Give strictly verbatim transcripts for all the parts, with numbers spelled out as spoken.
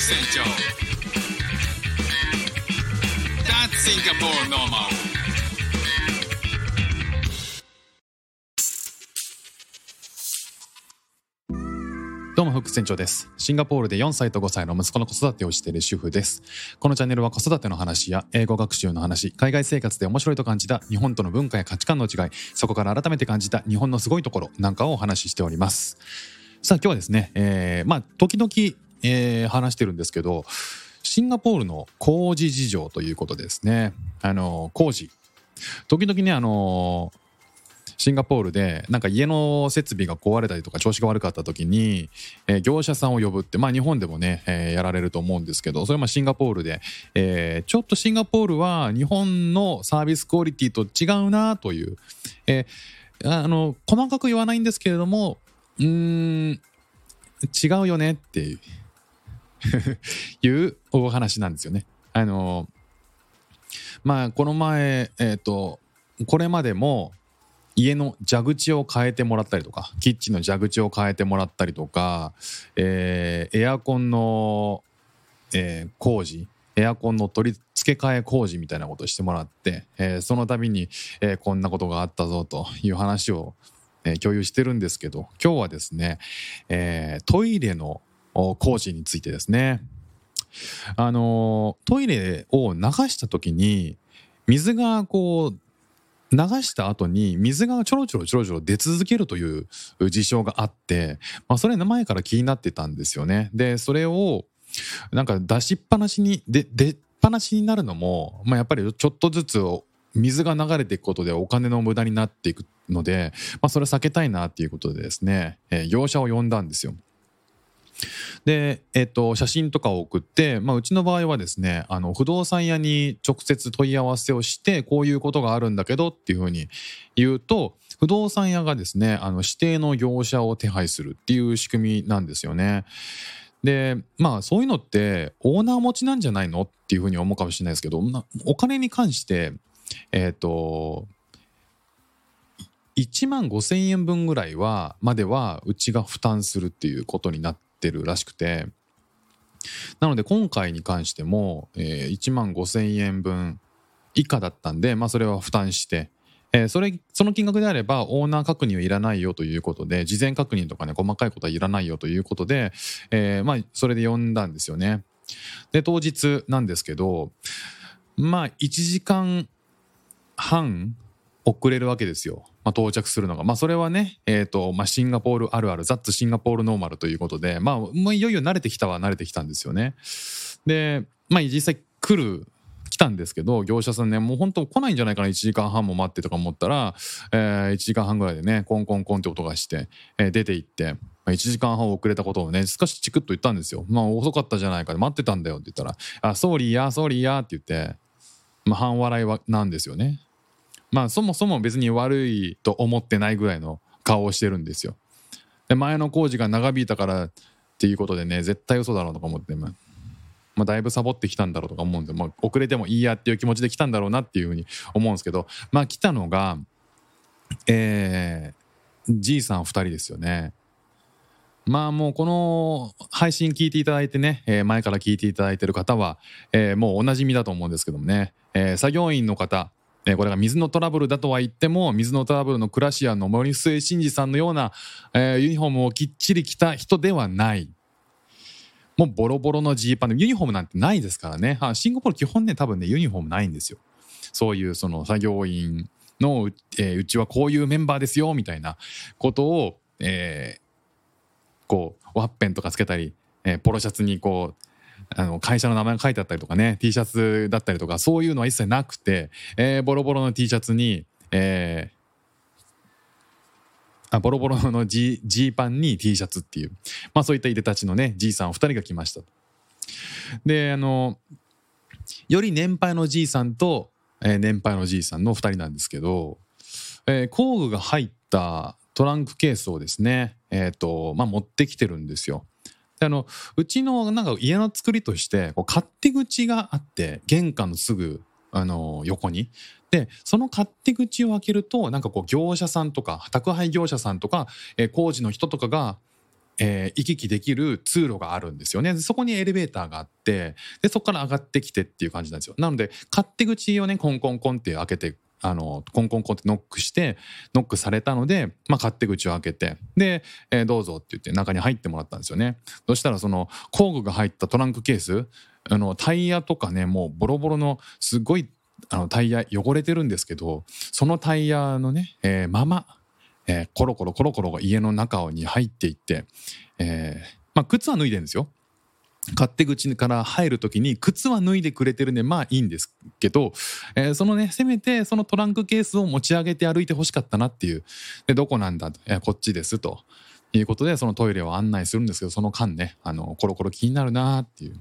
船長 That's Singapore normal。 どうも副船長です。シンガポールでよんさいとごさいの息子の子育てをしている主婦です。このチャンネルは子育ての話や英語学習の話、海外生活で面白いと感じた日本との文化や価値観の違い、そこから改めて感じた日本のすごいところなんかをお話ししております。さあ今日はですね、えー、まあ時々、えー、話してるんですけど、シンガポールの工事事情ということですね。あの工事、時々ね、あのシンガポールでなんか家の設備が壊れたりとか調子が悪かった時に、えー、業者さんを呼ぶって、まあ日本でもね、えー、やられると思うんですけど、それはまあシンガポールで、えー、ちょっとシンガポールは日本のサービスクオリティと違うなという、えー、あの細かく言わないんですけれども、うーん違うよねっていういうお話なんですよね。あのまあこの前、えーとこれまでも家の蛇口を変えてもらったりとか、キッチンの蛇口を変えてもらったりとか、えー、エアコンの、えー、工事、エアコンの取り付け替え工事みたいなことをしてもらって、えー、その度に、えー、こんなことがあったぞという話を共有してるんですけど、今日はですね、えー、トイレの工事についてですね。あのトイレを流した時に水がこう流した後に水がちょろちょろちょろちょろ出続けるという事象があって、まあ、それ前から気になってたんですよね。でそれをなんか出しっぱなしにで出っぱなしになるのも、まあ、やっぱりちょっとずつ水が流れていくことでお金の無駄になっていくので、まあ、それ避けたいなっていうことでですね、えー、業者を呼んだんですよ。で、えー、と写真とかを送って、まあ、うちの場合はですね、あの不動産屋に直接問い合わせをして、こういうことがあるんだけどっていうふうに言うと、不動産屋がですね、あの指定の業者を手配するっていう仕組みなんですよね。でまあそういうのってオーナー持ちなんじゃないのっていうふうに思うかもしれないですけど、お金に関してえっ、ー、といちまんごせんえんぶんぐらいはまではうちが負担するっていうことになってるらしくて、なので今回に関しても、えー、いちまんごせんえんぶん以下だったんで、まあそれは負担して、えー、それその金額であればオーナー確認はいらないよということで、事前確認とかね、細かいことはいらないよということで、えー、まあそれで呼んだんですよね。で当日なんですけど、まあいちじかんはん遅れるわけですよ、まあ、到着するのが。まあそれはね、えーとまあ、シンガポールあるある、ザッツシンガポールノーマルということで、まあもういよいよ慣れてきたは慣れてきたんですよね。でまあ実際来る来たんですけど、業者さんね、もう本当来ないんじゃないかな、いちじかんはんも待ってとか思ったら、えー、いちじかんはんぐらいでね、コンコンコンって音がして、えー、出て行って、まあ、いちじかんはん遅れたことをね少しチクッと言ったんですよ。まあ遅かったじゃないか、待ってたんだよって言ったら、あソーリーやソーリーやって言って、まあ、半笑いはなんですよね。まあそもそも別に悪いと思ってないぐらいの顔をしてるんですよ。で前の工事が長引いたからっていうことでね、絶対嘘だろうとか思って、まあまあ、だいぶサボってきたんだろうとか思うんで、まあ、遅れてもいいやっていう気持ちで来たんだろうなっていうふうに思うんですけど、まあ来たのがえーじいさんふたりですよね。まあもうこの配信聞いていただいてね、えー、前から聞いていただいてる方は、えー、もうおなじみだと思うんですけどもね、えー、作業員の方、これが水のトラブルだとは言っても、水のトラブルのクラシアの森末慎二さんのような、えー、ユニフォームをきっちり着た人ではない、もうボロボロのジーパンで、ユニフォームなんてないですからね。あシンガポール基本ね、多分ねユニフォームないんですよ。そういうその作業員の、えー、うちはこういうメンバーですよみたいなことを、えー、こうワッペンとかつけたり、えー、ポロシャツにこうあの会社の名前が書いてあったりとかね、 T シャツだったりとか、そういうのは一切なくて、えー、ボロボロの T シャツに、えー、あボロボロの G パンに T シャツっていう、まあそういったいでたちのねじいさんふたりが来ました。であのより年配のじいさんと、えー、年配のじいさんのふたりなんですけど、えー、工具が入ったトランクケースをですね、えーとまあ、持ってきてるんですよ。あのうちのなんか家の作りとしてこう勝手口があって、玄関のすぐあの横に、でその勝手口を開けるとなんかこう業者さんとか宅配業者さんとか、えー、工事の人とかが、えー、行き来できる通路があるんですよね。そこにエレベーターがあって、でそこから上がってきてっていう感じなんですよ。なので勝手口をねコンコンコンって開けて、あのコンコンコンってノックしてノックされたので、まあ、勝手口を開けてで、えー、どうぞって言って中に入ってもらったんですよね。そしたらその工具が入ったトランクケース、あのタイヤとかね、もうボロボロのすごいあのタイヤ汚れてるんですけど、そのタイヤのね、えー、まま、えー、コロコロコロコロが家の中に入っていって、えーまあ、靴は脱いでるんですよ。勝手口から入るときに靴は脱いでくれてるんでまあいいんですけど、えー、そのねせめてそのトランクケースを持ち上げて歩いてほしかったなっていう。でどこなんだと、えー、こっちですということでそのトイレを案内するんですけど、その間ねあのコロコロ気になるなっていう、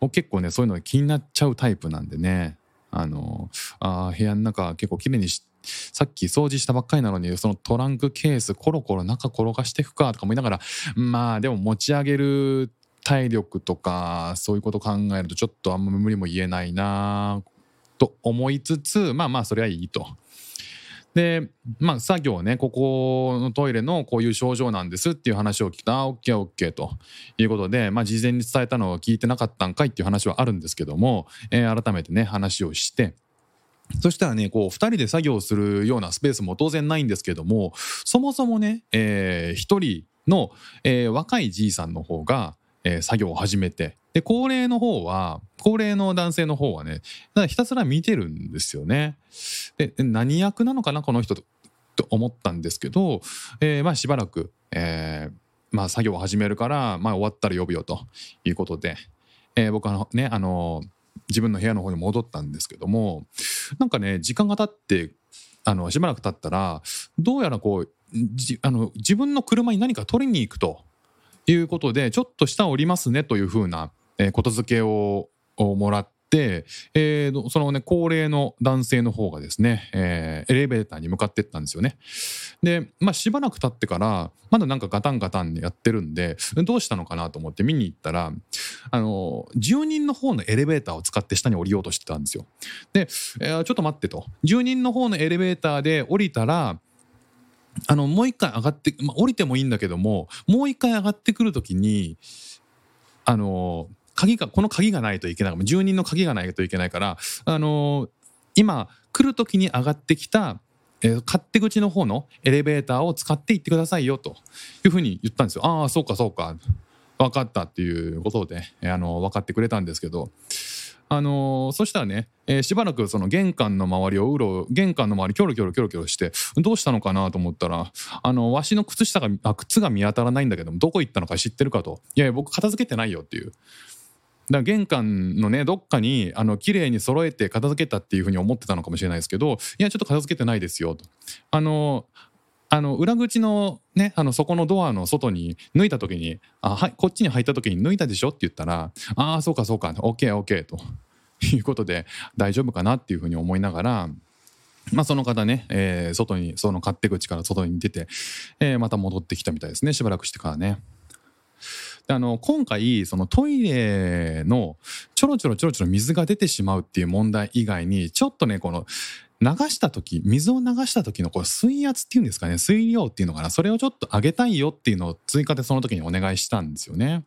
もう結構ねそういうのが気になっちゃうタイプなんでね、あのあ部屋の中結構きれいにしさっき掃除したばっかりなのにそのトランクケースコロコロ中転がしていくかとか思いながら、まあでも持ち上げる体力とかそういうこと考えるとちょっとあんま無理も言えないなと思いつつ、まあまあそれはいいと。でまあ作業ね、ここのトイレのこういう症状なんですっていう話を聞いた、あー オーケーオーケー ということで、まあ、事前に伝えたのを聞いてなかったんかいっていう話はあるんですけども、えー、改めてね話をして、そしたらねこうふたりで作業するようなスペースも当然ないんですけども、そもそもね、えー、ひとりの、えー、若いじいさんの方が作業を始めて、で高齢の方は高齢の男性の方はねただひたすら見てるんですよね。で何役なのかなこの人 と, と思ったんですけど、えーまあ、しばらく、えーまあ、作業を始めるから、まあ、終わったら呼ぶよということで、えー、僕はねあの自分の部屋の方に戻ったんですけども、なんかね時間が経ってあのしばらく経ったらどうやらこうじあの自分の車に何か取りに行くということで、ちょっと下降りますねというふうなことづけをもらって、えー、そのね高齢の男性の方がですね、えー、エレベーターに向かっていったんですよね。で、まあ、しばらく経ってからまだなんかガタンガタンやってるんでどうしたのかなと思って見に行ったら、あの住人の方のエレベーターを使って下に降りようとしてたんですよ。で、えー、ちょっと待ってと、住人の方のエレベーターで降りたらあのもう一回上がって、まあ、降りてもいいんだけども、もう一回上がってくるときにあの鍵がこの鍵がないといけない、住人の鍵がないといけないからあの今来るときに上がってきた、えー、勝手口の方のエレベーターを使って行ってくださいよというふうに言ったんですよ。ああそうかそうか分かったっていうことで、えー、あの分かってくれたんですけど、あのー、そしたらね、えー、しばらくその玄関の周りをうろ玄関の周りキョロキョロキョロキョロしてどうしたのかなと思ったら、あのわしの靴下があ靴が見当たらないんだけどもどこ行ったのか知ってるかと、いやいや僕片付けてないよっていう、だから玄関のねどっかにあの綺麗に揃えて片付けたっていうふうに思ってたのかもしれないですけど、いやちょっと片付けてないですよと、あのーあの裏口のねあのそこのドアの外に抜いた時にあ、はい、こっちに入った時に抜いたでしょって言ったら、ああそうかそうか オーケーオーケー ということで大丈夫かなっていうふうに思いながら、まあ、その方ね、えー、外にその勝手口から外に出て、えー、また戻ってきたみたいですね、しばらくしてからね。であの今回そのトイレのちょろちょろちょろちょろ水が出てしまうっていう問題以外にちょっとねこの流した時水を流した時のこう水圧っていうんですかね、水量っていうのかな、それをちょっと上げたいよっていうのを追加でその時にお願いしたんですよね。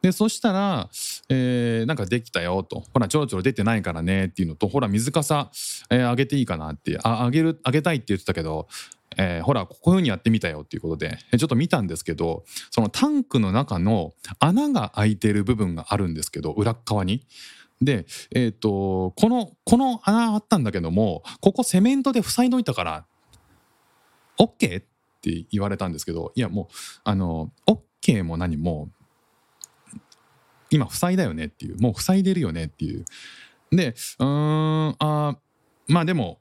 でそしたら、えー、なんかできたよと、ほらちょろちょろ出てないからねっていうのと、ほら水かさ、えー、上げていいかなってあ上げる上げたいって言ってたけど、えー、ほらこういう風にやってみたよっていうことでちょっと見たんですけど、そのタンクの中の穴が開いてる部分があるんですけど裏側に。でえー、とこのこの穴あったんだけどもここセメントで塞いどいたから オーケー って言われたんですけど、いやもうあの オーケー も何も今塞いだよねっていう、もう塞いでるよねっていう。でうーんあまあでも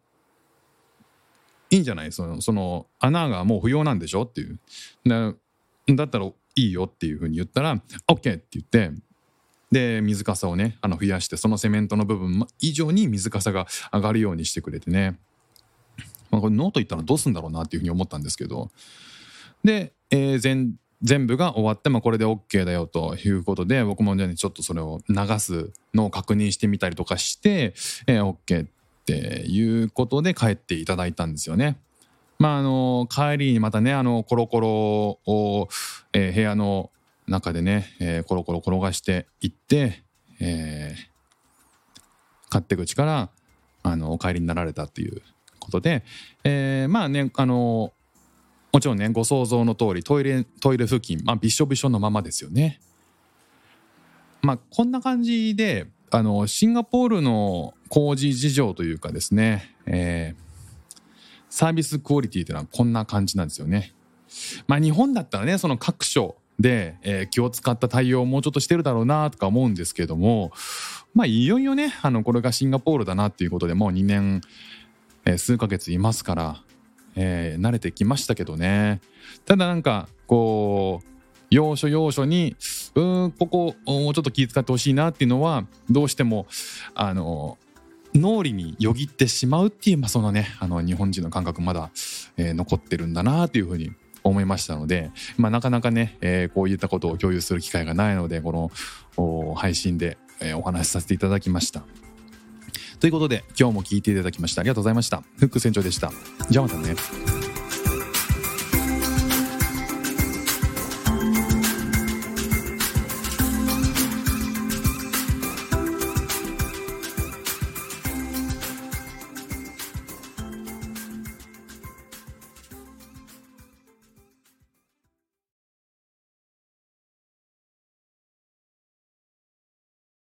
いいんじゃない、その、その穴がもう不要なんでしょっていう、だ、だったらいいよっていうふうに言ったら オーケー って言って、で水かさをねあの増やして、そのセメントの部分以上に水かさが上がるようにしてくれてね、まあ、これノーと言ったらどうすんだろうなっていうふうに思ったんですけど、で、えー、全, 全部が終わって、まあ、これで オーケー だよということで、僕もじゃあ、ね、ちょっとそれを流すのを確認してみたりとかして、えー、オーケー っていうことで帰っていただいたんですよね。まあ、あの帰りにまたね、あのコロコロを、えー、部屋の中でね、えー、コロコロ転がしていって、えー、買って口からあのお帰りになられたということで、えー、まあね、あのもちろんね、ご想像の通りトイレ、トイレ付近、まあ、びしょびしょのままですよね。まあ、こんな感じであのシンガポールの工事事情というかですね、えーサービスクオリティというのはこんな感じなんですよね。まあ、日本だったらね、その各所で、えー、気を使った対応をもうちょっとしてるだろうなとか思うんですけども、まあ、いよいよね、あのこれがシンガポールだなっていうことでもうにねん、えー、数ヶ月いますから、えー、慣れてきましたけどね。ただなんかこう要所要所にうーんここもうちょっと気を使ってほしいなっていうのはどうしてもあの脳裏によぎってしまうっていう、まあ、そのね、あの日本人の感覚まだ、えー、残ってるんだなというふうに思いましたので、まあ、なかなかね、えー、こういったことを共有する機会がないので、この配信で、えー、お話しさせていただきました。ということで、今日も聞いていただきましてありがとうございました。フック船長でした。じゃあまたね。